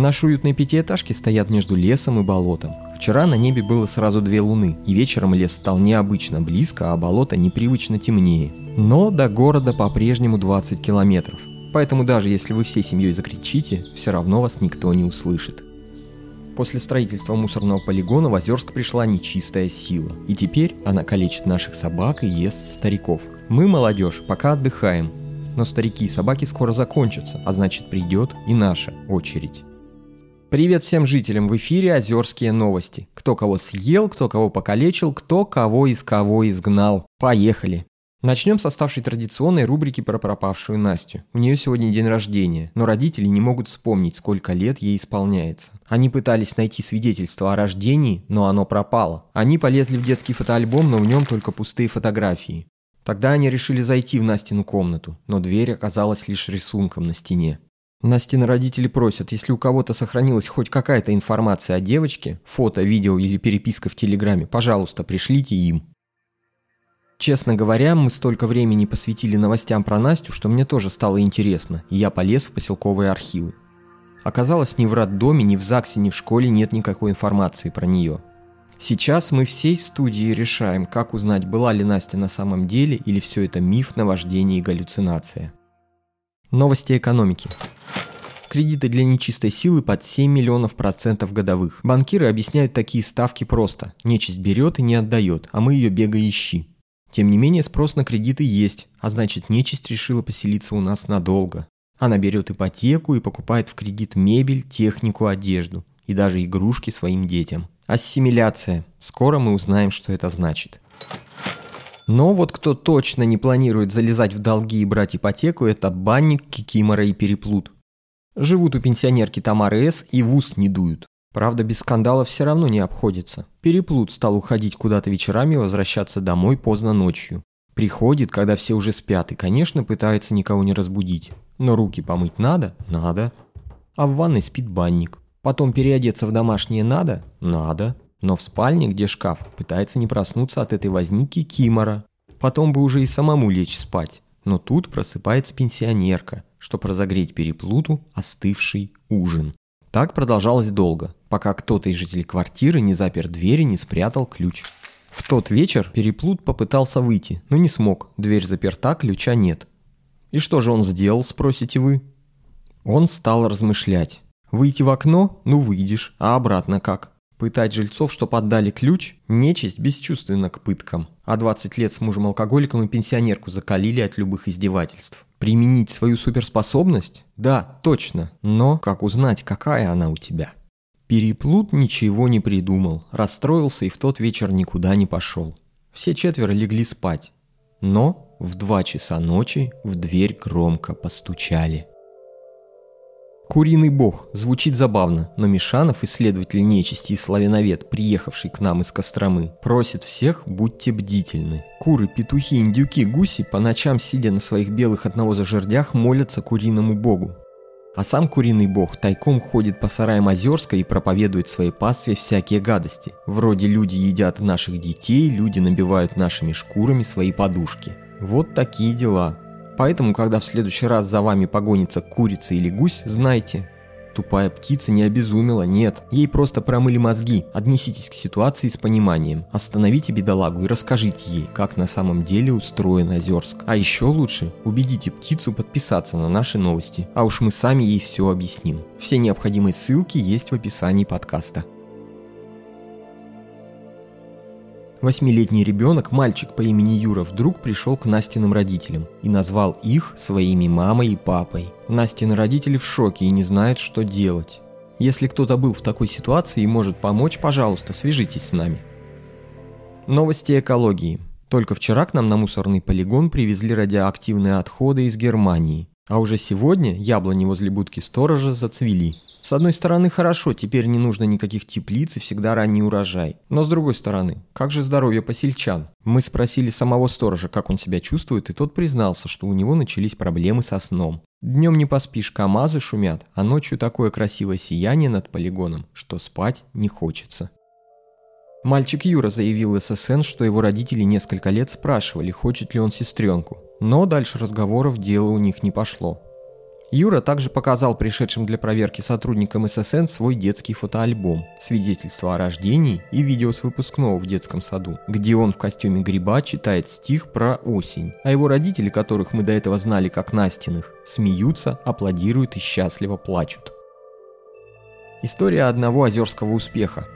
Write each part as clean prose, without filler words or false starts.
Наши уютные пятиэтажки стоят между лесом и болотом. Вчера на небе было сразу 2 луны, и вечером лес стал необычно близко, а болото непривычно темнее. Но до города по-прежнему 20 километров, поэтому даже если вы всей семьей закричите, все равно вас никто не услышит. После строительства мусорного полигона в Озерск пришла нечистая сила, и теперь она калечит наших собак и ест стариков. Мы, молодежь, пока отдыхаем, но старики и собаки скоро закончатся, а значит придет и наша очередь. Привет всем жителям, в эфире Озерские новости. Кто кого съел, кто кого покалечил, кто кого изгнал. Поехали! Начнем с оставшей традиционной рубрики про пропавшую Настю. У нее сегодня день рождения, но родители не могут вспомнить, сколько лет ей исполняется. Они пытались найти свидетельство о рождении, но оно пропало. Они полезли в детский фотоальбом, но в нем только пустые фотографии. Тогда они решили зайти в Настину комнату, но дверь оказалась лишь рисунком на стене. Настины родители просят, если у кого-то сохранилась хоть какая-то информация о девочке, фото, видео или переписка в Телеграме, пожалуйста, пришлите им. Честно говоря, мы столько времени посвятили новостям про Настю, что мне тоже стало интересно, и я полез в поселковые архивы. Оказалось, ни в роддоме, ни в ЗАГСе, ни в школе нет никакой информации про нее. Сейчас мы всей студией решаем, как узнать, была ли Настя на самом деле, или все это миф, наваждение и галлюцинация. Новости экономики. Кредиты для нечистой силы под 7 миллионов процентов годовых. Банкиры объясняют такие ставки просто. Нечисть берет и не отдает, а мы ее бегай ищи. Тем не менее, спрос на кредиты есть, а значит нечисть решила поселиться у нас надолго. Она берет ипотеку и покупает в кредит мебель, технику, одежду и даже игрушки своим детям. Ассимиляция. Скоро мы узнаем, что это значит. Но вот кто точно не планирует залезать в долги и брать ипотеку, это банник, Кикимора и Переплут. Живут у пенсионерки Тамары С и в ус не дуют. Правда, без скандалов все равно не обходится. Переплут стал уходить куда-то вечерами и возвращаться домой поздно ночью. Приходит, когда все уже спят, и, конечно, пытается никого не разбудить. Но руки помыть надо? Надо. А в ванной спит банник. Потом переодеться в домашнее надо? Надо. Но в спальне, где шкаф, пытается не проснуться от этой возни Кикимора. Потом бы уже и самому лечь спать. Но тут просыпается пенсионерка, чтобы разогреть Переплуту остывший ужин. Так продолжалось долго, пока кто-то из жителей квартиры не запер дверь и не спрятал ключ. В тот вечер Переплут попытался выйти, но не смог, дверь заперта, ключа нет. И что же он сделал, спросите вы? Он стал размышлять. Выйти в окно? Ну выйдешь, а обратно как? Пытать жильцов, чтоб отдали ключ? Нечисть бесчувственна к пыткам. А 20 лет с мужем-алкоголиком и пенсионерку закалили от любых издевательств. Применить свою суперспособность? Да, точно. Но как узнать, какая она у тебя? Переплут ничего не придумал, расстроился и в тот вечер никуда не пошел. Все 4 легли спать. Но в 2 часа ночи в дверь громко постучали. Куриный бог. Звучит забавно, но Мишанов, исследователь нечисти и славяновед, приехавший к нам из Костромы, просит всех, будьте бдительны. Куры, петухи, индюки, гуси по ночам, сидя на своих белых от навоза жердях, молятся куриному богу. А сам куриный бог тайком ходит по сараям Озерска и проповедует своей пастве всякие гадости. Вроде люди едят наших детей, люди набивают нашими шкурами свои подушки. Вот такие дела. Поэтому, когда в следующий раз за вами погонится курица или гусь, знайте, тупая птица не обезумела, нет, ей просто промыли мозги. Отнеситесь к ситуации с пониманием, остановите бедолагу и расскажите ей, как на самом деле устроен Озерск. А еще лучше, убедите птицу подписаться на наши новости, а уж мы сами ей все объясним. Все необходимые ссылки есть в описании подкаста. 8-летний ребенок, мальчик по имени Юра, вдруг пришел к Настиным родителям и назвал их своими мамой и папой. Настины родители в шоке и не знают, что делать. Если кто-то был в такой ситуации и может помочь, пожалуйста, свяжитесь с нами. Новости экологии. Только вчера к нам на мусорный полигон привезли радиоактивные отходы из Германии. А уже сегодня яблони возле будки сторожа зацвели. С одной стороны, хорошо, теперь не нужно никаких теплиц и всегда ранний урожай. Но с другой стороны, как же здоровье посельчан? Мы спросили самого сторожа, как он себя чувствует, и тот признался, что у него начались проблемы со сном. Днем не поспишь, КамАЗы шумят, а ночью такое красивое сияние над полигоном, что спать не хочется. Мальчик Юра заявил ССН, что его родители несколько лет спрашивали, хочет ли он сестренку. Но дальше разговоров дело у них не пошло. Юра также показал пришедшим для проверки сотрудникам ССН свой детский фотоальбом, свидетельство о рождении и видео с выпускного в детском саду, где он в костюме гриба читает стих про осень, а его родители, которых мы до этого знали как Настиных, смеются, аплодируют и счастливо плачут. История одного озерского успеха.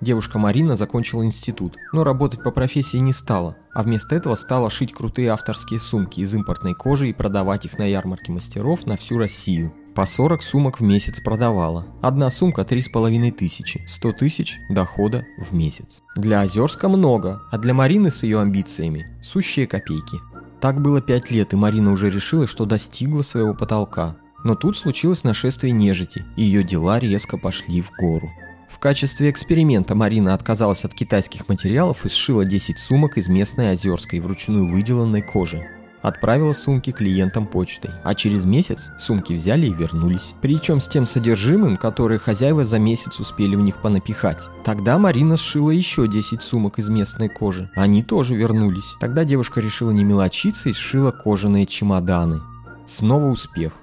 Девушка Марина закончила институт, но работать по профессии не стала, а вместо этого стала шить крутые авторские сумки из импортной кожи и продавать их на ярмарке мастеров на всю Россию. По 40 сумок в месяц продавала. Одна сумка 3500, 100 тысяч дохода в месяц. Для Озерска много, а для Марины с ее амбициями – сущие копейки. Так было 5 лет, и Марина уже решила, что достигла своего потолка. Но тут случилось нашествие нежити, и ее дела резко пошли в гору. В качестве эксперимента Марина отказалась от китайских материалов и сшила 10 сумок из местной озерской вручную выделанной кожи. Отправила сумки клиентам почтой, а через месяц сумки взяли и вернулись. Причем с тем содержимым, которое хозяева за месяц успели в них понапихать. Тогда Марина сшила еще 10 сумок из местной кожи, они тоже вернулись. Тогда девушка решила не мелочиться и сшила кожаные чемоданы. Снова успех.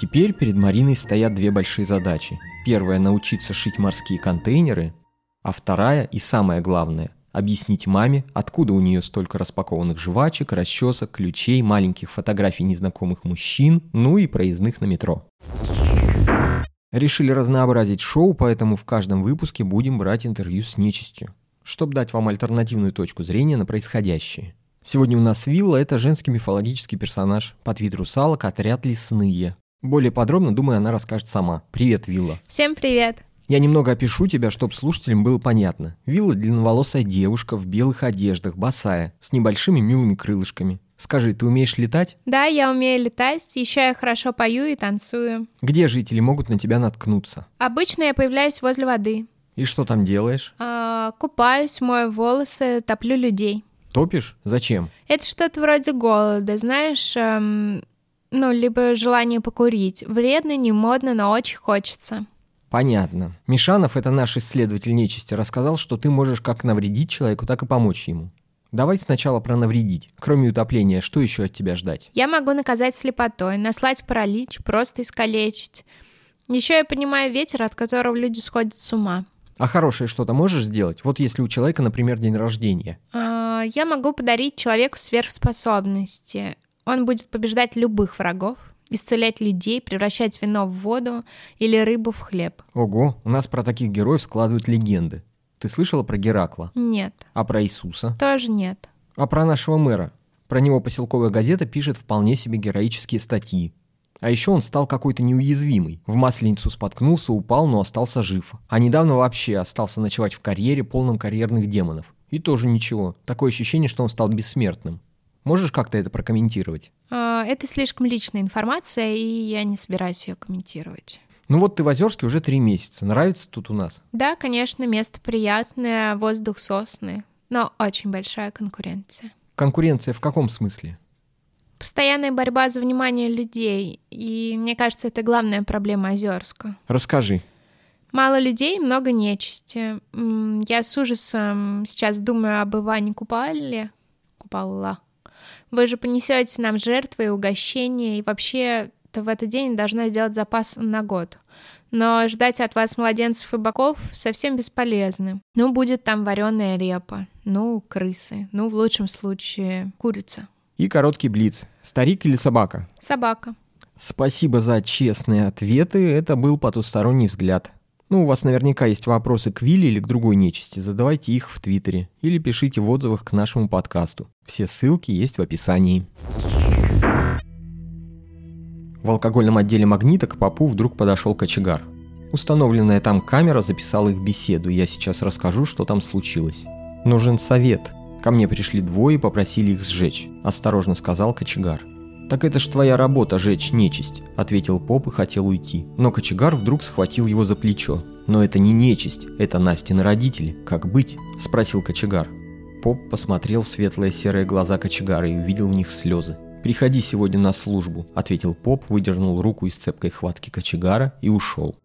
Теперь перед Мариной стоят две большие задачи. Первая – научиться шить морские контейнеры, а вторая и самое главное – объяснить маме, откуда у нее столько распакованных жвачек, расчесок, ключей, маленьких фотографий незнакомых мужчин, ну и проездных на метро. Решили разнообразить шоу, поэтому в каждом выпуске будем брать интервью с нечистью, чтобы дать вам альтернативную точку зрения на происходящее. Сегодня у нас Вила – это женский мифологический персонаж, под вид русалок, отряд лесные. Более подробно, думаю, она расскажет сама. Привет, Вилла. Всем привет. Я немного опишу тебя, чтобы слушателям было понятно. Вилла – длинноволосая девушка в белых одеждах, босая, с небольшими милыми крылышками. Скажи, ты умеешь летать? Да, я умею летать, еще я хорошо пою и танцую. Где жители могут на тебя наткнуться? Обычно я появляюсь возле воды. И что там делаешь? Купаюсь, мою волосы, топлю людей. Топишь? Зачем? Это что-то вроде голода, знаешь... либо желание покурить. Вредно, не модно, но очень хочется. Понятно. Мишанов, это наш исследователь нечисти, рассказал, что ты можешь как навредить человеку, так и помочь ему. Давай сначала про навредить. Кроме утопления, что еще от тебя ждать? Я могу наказать слепотой, наслать паралич, просто искалечить. Еще я понимаю ветер, от которого люди сходят с ума. А хорошее что-то можешь сделать? Вот если у человека, например, день рождения. Я могу подарить человеку сверхспособности. Он будет побеждать любых врагов, исцелять людей, превращать вино в воду или рыбу в хлеб. Ого, у нас про таких героев складывают легенды. Ты слышала про Геракла? Нет. А про Иисуса? Тоже нет. А про нашего мэра? Про него поселковая газета пишет вполне себе героические статьи. А еще он стал какой-то неуязвимый. В Масленицу споткнулся, упал, но остался жив. А недавно вообще остался ночевать в карьере, полном карьерных демонов. И тоже ничего. Такое ощущение, что он стал бессмертным. Можешь как-то это прокомментировать? Это слишком личная информация, и я не собираюсь ее комментировать. Ну вот ты в Озерске уже 3 месяца. Нравится тут у нас? Да, конечно, место приятное, воздух сосны, но очень большая конкуренция. Конкуренция в каком смысле? Постоянная борьба за внимание людей, и мне кажется, это главная проблема Озерска. Расскажи. Мало людей, много нечисти. Я с ужасом сейчас думаю об Иване Купале. Купала. Вы же понесете нам жертвы и угощения, и вообще ты в этот день должна сделать запас на год. Но ждать от вас младенцев и быков совсем бесполезно. Будет там вареная репа, крысы, в лучшем случае курица. И короткий блиц. Старик или собака? Собака. Спасибо за честные ответы, это был «Потусторонний взгляд». У вас наверняка есть вопросы к Вилле или к другой нечисти, задавайте их в Твиттере или пишите в отзывах к нашему подкасту. Все ссылки есть в описании. В алкогольном отделе «Магнита» к попу вдруг подошел кочегар. Установленная там камера записала их беседу, я сейчас расскажу, что там случилось. «Нужен совет. Ко мне пришли двое и попросили их сжечь», – осторожно сказал кочегар. «Так это ж твоя работа, жечь нечисть», – ответил поп и хотел уйти. Но кочегар вдруг схватил его за плечо. «Но это не нечисть, это Настины родители. Как быть?» – спросил кочегар. Поп посмотрел в светлые серые глаза кочегара и увидел в них слезы. «Приходи сегодня на службу», – ответил поп, выдернул руку из цепкой хватки кочегара и ушел.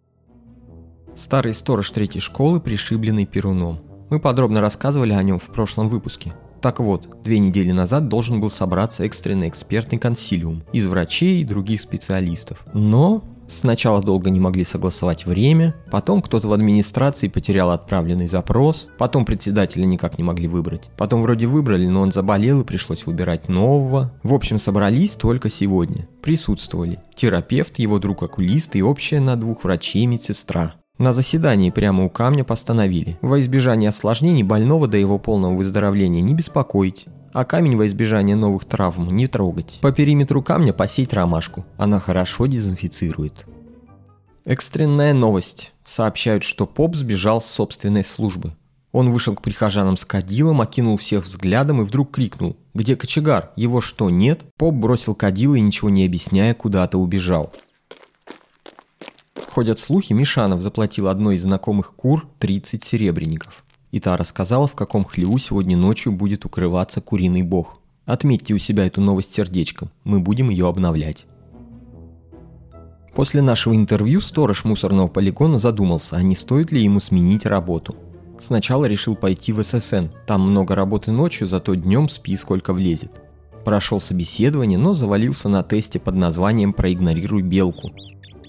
Старый сторож 3-й школы, пришибленный перуном. Мы подробно рассказывали о нем в прошлом выпуске. Так вот, 2 недели назад должен был собраться экстренный экспертный консилиум из врачей и других специалистов. Но сначала долго не могли согласовать время, потом кто-то в администрации потерял отправленный запрос, потом председателя никак не могли выбрать, потом вроде выбрали, но он заболел и пришлось выбирать нового. В общем, собрались только сегодня. Присутствовали терапевт, его друг-окулист и общая на 2 врачей медсестра. На заседании прямо у камня постановили: во избежание осложнений больного до его полного выздоровления не беспокоить, а камень во избежание новых травм не трогать. По периметру камня посеять ромашку, она хорошо дезинфицирует. Экстренная новость. Сообщают, что поп сбежал с собственной службы. Он вышел к прихожанам с кадилом, окинул всех взглядом и вдруг крикнул: «Где кочегар? Его что, нет?» Поп бросил кадил и, ничего не объясняя, куда-то убежал. Ходят слухи, Мишанов заплатил одной из знакомых кур 30 серебряников. И та рассказала, в каком хлеву сегодня ночью будет укрываться куриный бог. Отметьте у себя эту новость сердечком, мы будем ее обновлять. После нашего интервью сторож мусорного полигона задумался, а не стоит ли ему сменить работу. Сначала решил пойти в ССН, там много работы ночью, зато днем спи сколько влезет. Прошел собеседование, но завалился на тесте под названием «Проигнорируй белку».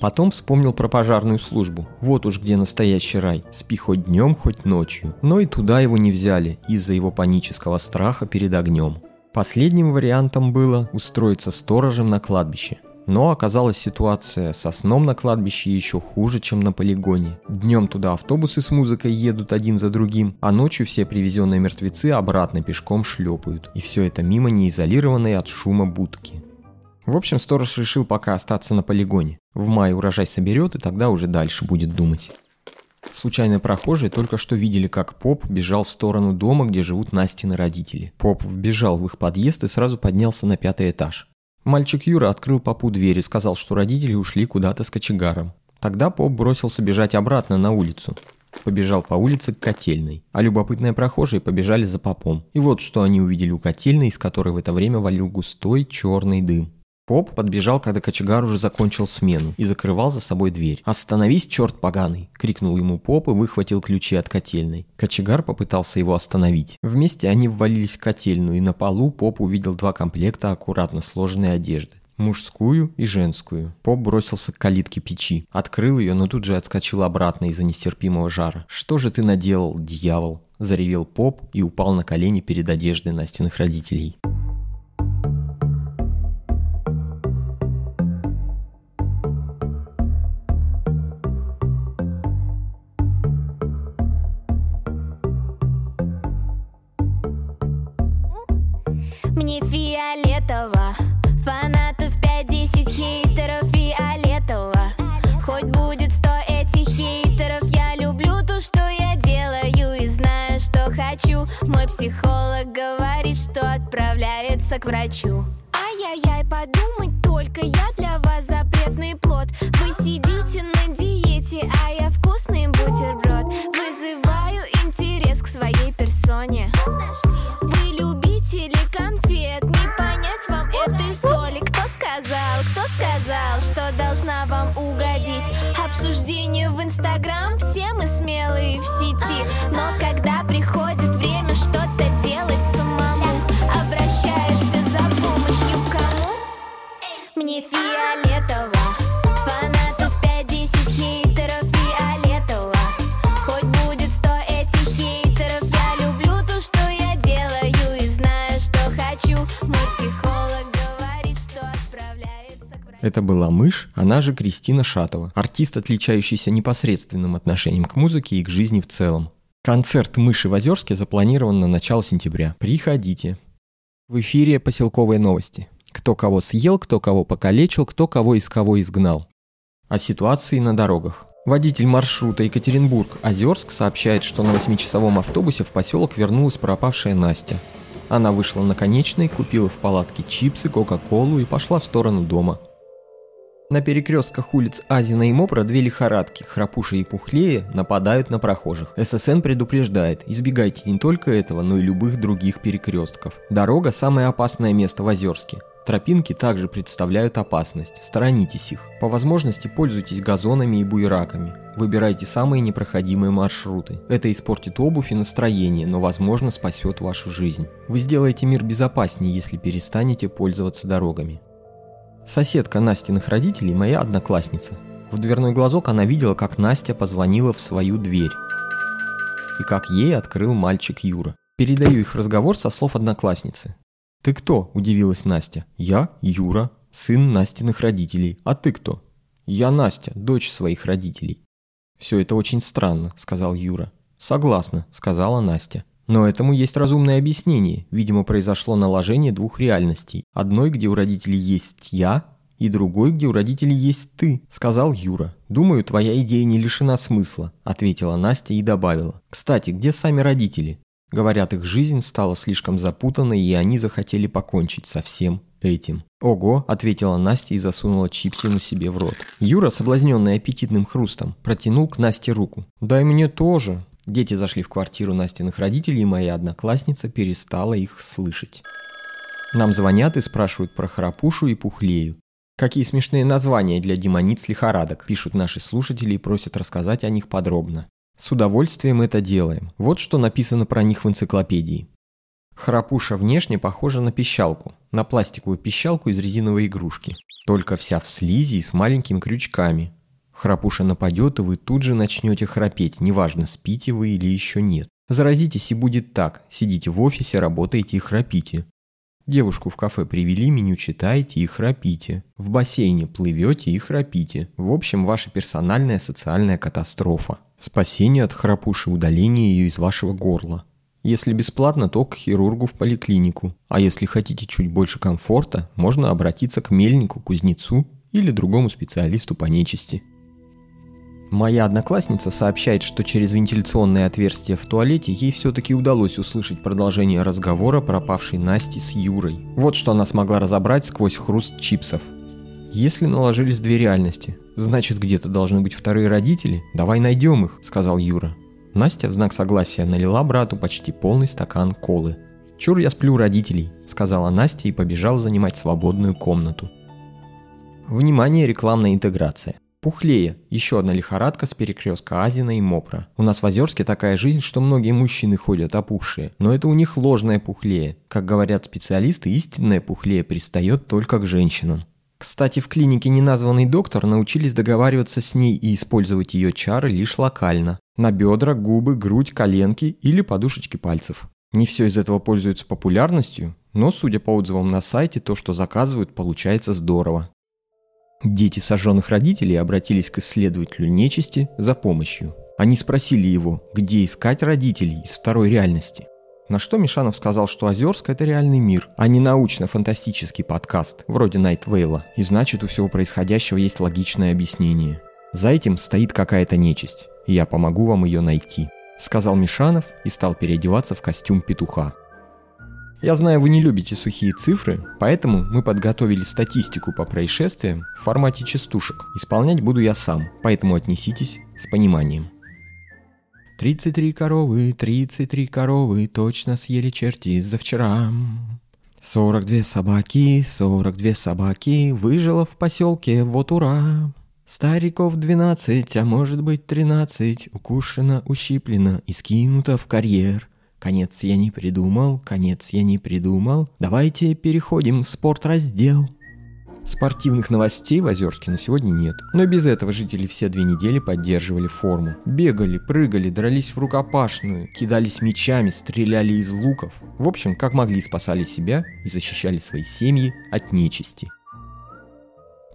Потом вспомнил про пожарную службу. Вот уж где настоящий рай. Спи хоть днем, хоть ночью. Но и туда его не взяли из-за его панического страха перед огнем. Последним вариантом было устроиться сторожем на кладбище. Но оказалась ситуация со сном на кладбище еще хуже, чем на полигоне. Днем туда автобусы с музыкой едут один за другим, а ночью все привезенные мертвецы обратно пешком шлепают. И все это мимо неизолированной от шума будки. В общем, сторож решил пока остаться на полигоне. В мае урожай соберет, и тогда уже дальше будет думать. Случайные прохожие только что видели, как поп бежал в сторону дома, где живут Настины родители. Поп вбежал в их подъезд и сразу поднялся на 5-й этаж. Мальчик Юра открыл попу дверь и сказал, что родители ушли куда-то с кочегаром. Тогда поп бросился бежать обратно на улицу. Побежал по улице к котельной, а любопытные прохожие побежали за попом. И вот что они увидели у котельной, из которой в это время валил густой черный дым. Поп подбежал, когда кочегар уже закончил смену и закрывал за собой дверь. «Остановись, черт поганый!» – крикнул ему поп и выхватил ключи от котельной. Кочегар попытался его остановить. Вместе они ввалились в котельную, и на полу поп увидел 2 комплекта аккуратно сложенной одежды – мужскую и женскую. Поп бросился к калитке печи, открыл ее, но тут же отскочил обратно из-за нестерпимого жара. «Что же ты наделал, дьявол?» – заревел поп и упал на колени перед одеждой Настиных родителей. Мне фиолетово, фанатов 5-10, хейтеров фиолетово. Хоть будет 100 этих хейтеров, я люблю то, что я делаю, и знаю, что хочу. Мой психолог говорит, что отправляется к врачу. Ай-яй-яй, подумать только, я для вас запретный плод. Вы сидите на диете, а я вкусный бутерброд. Вызываю интерес к своей персоне. Вы любители конфет, не понять вам этой соли. Кто сказал, что должна вам угодить? Обсуждение в Инстаграм, все мы смелые в сети. Но когда приходит время что-то делать самому, обращаешься за помощью к кому? Мне фиолетово. Это была «Мышь», она же Кристина Шатова, артист, отличающийся непосредственным отношением к музыке и к жизни в целом. Концерт «Мыши» в Озерске запланирован на начало сентября. Приходите. В эфире поселковые новости. Кто кого съел, кто кого покалечил, кто кого изгнал. О ситуации на дорогах. Водитель маршрута Екатеринбург-Озерск сообщает, что на 8-часовом автобусе в поселок вернулась пропавшая Настя. Она вышла на конечной, купила в палатке чипсы, кока-колу и пошла в сторону дома. На перекрестках улиц Азина и Мопра 2 лихорадки – Храпуша и Пухлея – нападают на прохожих. ССН предупреждает – избегайте не только этого, но и любых других перекрестков. Дорога – самое опасное место в Озерске. Тропинки также представляют опасность, сторонитесь их. По возможности пользуйтесь газонами и буераками. Выбирайте самые непроходимые маршруты. Это испортит обувь и настроение, но, возможно, спасет вашу жизнь. Вы сделаете мир безопаснее, если перестанете пользоваться дорогами. Соседка Настиных родителей – моя одноклассница. В дверной глазок она видела, как Настя позвонила в свою дверь и как ей открыл мальчик Юра. Передаю их разговор со слов одноклассницы. «Ты кто?» – удивилась Настя. «Я Юра, сын Настиных родителей. А ты кто?» «Я Настя, дочь своих родителей». «Все это очень странно», – сказал Юра. «Согласна», – сказала Настя. «Но этому есть разумное объяснение. Видимо, произошло наложение двух реальностей. Одной, где у родителей есть «я», и другой, где у родителей есть «ты», – сказал Юра. «Думаю, твоя идея не лишена смысла», – ответила Настя и добавила. «Кстати, где сами родители?» Говорят, их жизнь стала слишком запутанной, и они захотели покончить со всем этим. «Ого», – ответила Настя и засунула чипсину себе в рот. Юра, соблазненный аппетитным хрустом, протянул к Насте руку. «Дай мне тоже». Дети зашли в квартиру Настиных родителей, и моя одноклассница перестала их слышать. Нам звонят и спрашивают про Храпушу и Пухлею. «Какие смешные названия для демониц-лихорадок», – пишут наши слушатели и просят рассказать о них подробно. С удовольствием это делаем. Вот что написано про них в энциклопедии. Храпуша внешне похожа на пищалку, на пластиковую пищалку из резиновой игрушки, только вся в слизи и с маленькими крючками. Храпуша нападет, и вы тут же начнете храпеть, неважно, спите вы или еще нет. Заразитесь и будет так, сидите в офисе, работаете и храпите. Девушку в кафе привели, меню читаете и храпите. В бассейне плывете и храпите. В общем, ваша персональная социальная катастрофа. Спасение от храпуши, удаление ее из вашего горла. Если бесплатно, то к хирургу в поликлинику. А если хотите чуть больше комфорта, можно обратиться к мельнику, кузнецу или другому специалисту по нечисти. Моя одноклассница сообщает, что через вентиляционное отверстие в туалете ей все-таки удалось услышать продолжение разговора пропавшей Насти с Юрой. Вот что она смогла разобрать сквозь хруст чипсов. «Если наложились две реальности, значит где-то должны быть вторые родители? Давай найдем их», — сказал Юра. Настя в знак согласия налила брату почти полный стакан колы. «Чур я сплю родителей», — сказала Настя и побежала занимать свободную комнату. Внимание, рекламная интеграция. Пухлея – еще одна лихорадка с перекрестка Азина и Мопра. У нас в Озерске такая жизнь, что многие мужчины ходят опухшие. Но это у них ложная пухлея. Как говорят специалисты, истинная пухлея пристает только к женщинам. Кстати, в клинике неназванный доктор научились договариваться с ней и использовать ее чары лишь локально. На бедра, губы, грудь, коленки или подушечки пальцев. Не все из этого пользуется популярностью, но, судя по отзывам на сайте, то, что заказывают, получается здорово. Дети сожженных родителей обратились к исследователю нечисти за помощью. Они спросили его, где искать родителей из второй реальности. На что Мишанов сказал, что Озерск – это реальный мир, а не научно-фантастический подкаст, вроде Найтвейла, и значит, у всего происходящего есть логичное объяснение. За этим стоит какая-то нечисть, и я помогу вам ее найти, сказал Мишанов и стал переодеваться в костюм петуха. Я знаю, вы не любите сухие цифры, поэтому мы подготовили статистику по происшествиям в формате частушек. Исполнять буду я сам, поэтому отнеситесь с пониманием. 33 коровы, 33 коровы, точно съели черти за вчера. 42 собаки, 42 собаки, выжило в поселке, вот ура. Стариков 12, а может быть 13, укушено, ущиплено и скинуто в карьер. Конец я не придумал, конец я не придумал. Давайте переходим в спортраздел. Спортивных новостей в Озерске на сегодня нет. Но без этого жители все 2 недели поддерживали форму. Бегали, прыгали, дрались в рукопашную, кидались мячами, стреляли из луков. В общем, как могли, спасали себя и защищали свои семьи от нечисти.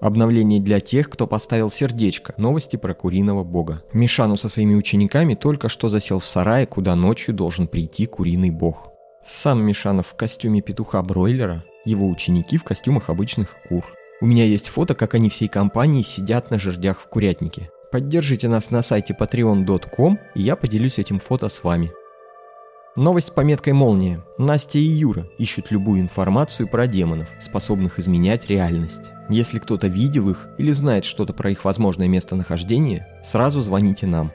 Обновление для тех, кто поставил сердечко. Новости про куриного бога. Мишану со своими учениками только что засел в сарае, куда ночью должен прийти куриный бог. Сам Мишанов в костюме петуха-бройлера, его ученики в костюмах обычных кур. У меня есть фото, как они всей компанией сидят на жердях в курятнике. Поддержите нас на сайте patreon.com, и я поделюсь этим фото с вами. Новость с пометкой «Молния». Настя и Юра ищут любую информацию про демонов, способных изменять реальность. Если кто-то видел их или знает что-то про их возможное местонахождение, сразу звоните нам.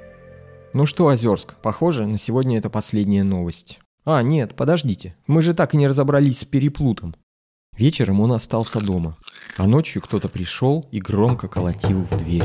Ну что, Озерск, похоже, на сегодня это последняя новость. А, нет, подождите, мы же так и не разобрались с Переплутом. Вечером он остался дома, а ночью кто-то пришел и громко колотил в дверь.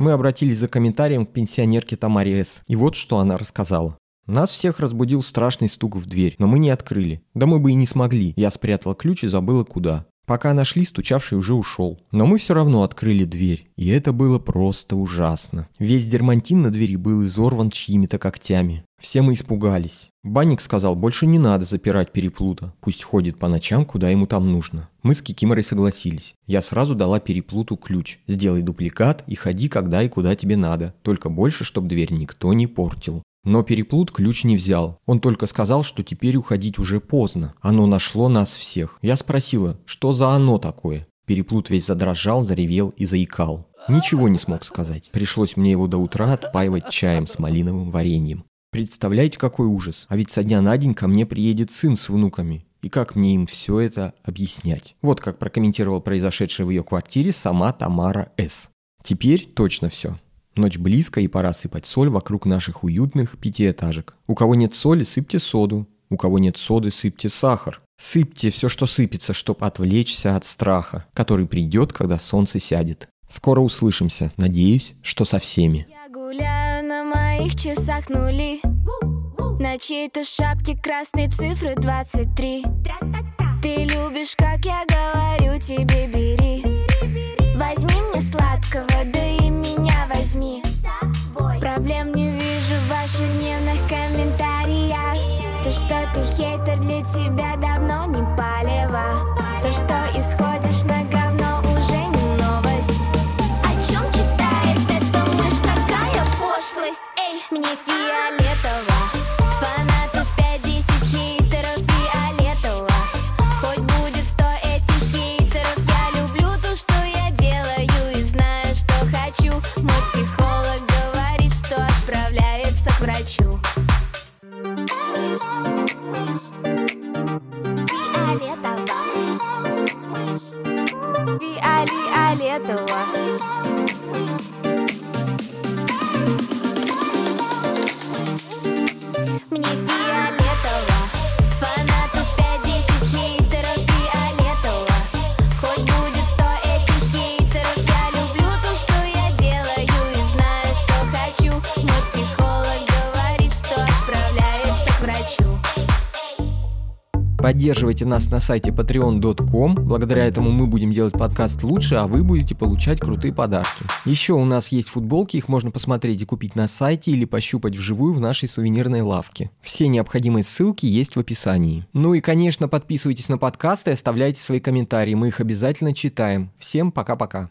Мы обратились за комментарием к пенсионерке Тамаре С. И вот что она рассказала. Нас всех разбудил страшный стук в дверь, но мы не открыли. Да мы бы и не смогли. Я спрятала ключ и забыла куда. Пока нашли, стучавший уже ушел. Но мы все равно открыли дверь. И это было просто ужасно. Весь дермантин на двери был изорван чьими-то когтями. Все мы испугались. Банник сказал, больше не надо запирать Переплута. Пусть ходит по ночам, куда ему там нужно. Мы с Кикиморой согласились. Я сразу дала Переплуту ключ. Сделай дубликат и ходи когда и куда тебе надо. Только больше, чтобы дверь никто не портил. Но Переплут ключ не взял. Он только сказал, что теперь уходить уже поздно. Оно нашло нас всех. Я спросила, что за оно такое? Переплут весь задрожал, заревел и заикал. Ничего не смог сказать. Пришлось мне его до утра отпаивать чаем с малиновым вареньем. Представляете, какой ужас. А ведь со дня на день ко мне приедет сын с внуками. И как мне им все это объяснять? Вот как прокомментировала произошедшее в ее квартире сама Тамара С. Теперь точно все. Ночь близко, и пора сыпать соль вокруг наших уютных пятиэтажек. У кого нет соли, сыпьте соду. У кого нет соды, сыпьте сахар. Сыпьте все, что сыпется, чтобы отвлечься от страха, который придет, когда солнце сядет. Скоро услышимся. Надеюсь, что со всеми. Я гуляю на моих часах нули. На чьей-то шапке красные цифры 23. Ты любишь, как я говорю тебе, бери. Возьми мне сладкого, да и меня возьми с собой. Проблем не вижу в ваших дневных комментариях. То, что ты хейтер, для тебя давно не палево. То, что исходишь на говно, уже не новость. О чем читает эта мышь? Какая пошлость, эй, мне фиолетово. Фанатов 5-10 хейтеров фиолетово. Хоть будет 100 этих хейтеров. Я люблю то, что я делаю, и знаю, что хочу. Мой психолог говорит, что отправляется к врачу. Фиолетово. Фиолетово. Мне фиолетово, фанатов 5-10 хейтеров фиолетово. Хоть будет 100 этих хейтеров, я люблю то, что я делаю, и знаю, что хочу. Мой психолог говорит, что отправляется к врачу. Поддерживайте нас на сайте patreon.com. Благодаря этому мы будем делать подкаст лучше, а вы будете получать крутые подарки. Еще у нас есть футболки, их можно посмотреть и купить на сайте или пощупать вживую в нашей сувенирной лавке. Все необходимые ссылки есть в описании. Ну и, конечно, подписывайтесь на подкаст и оставляйте свои комментарии, мы их обязательно читаем. Всем пока-пока.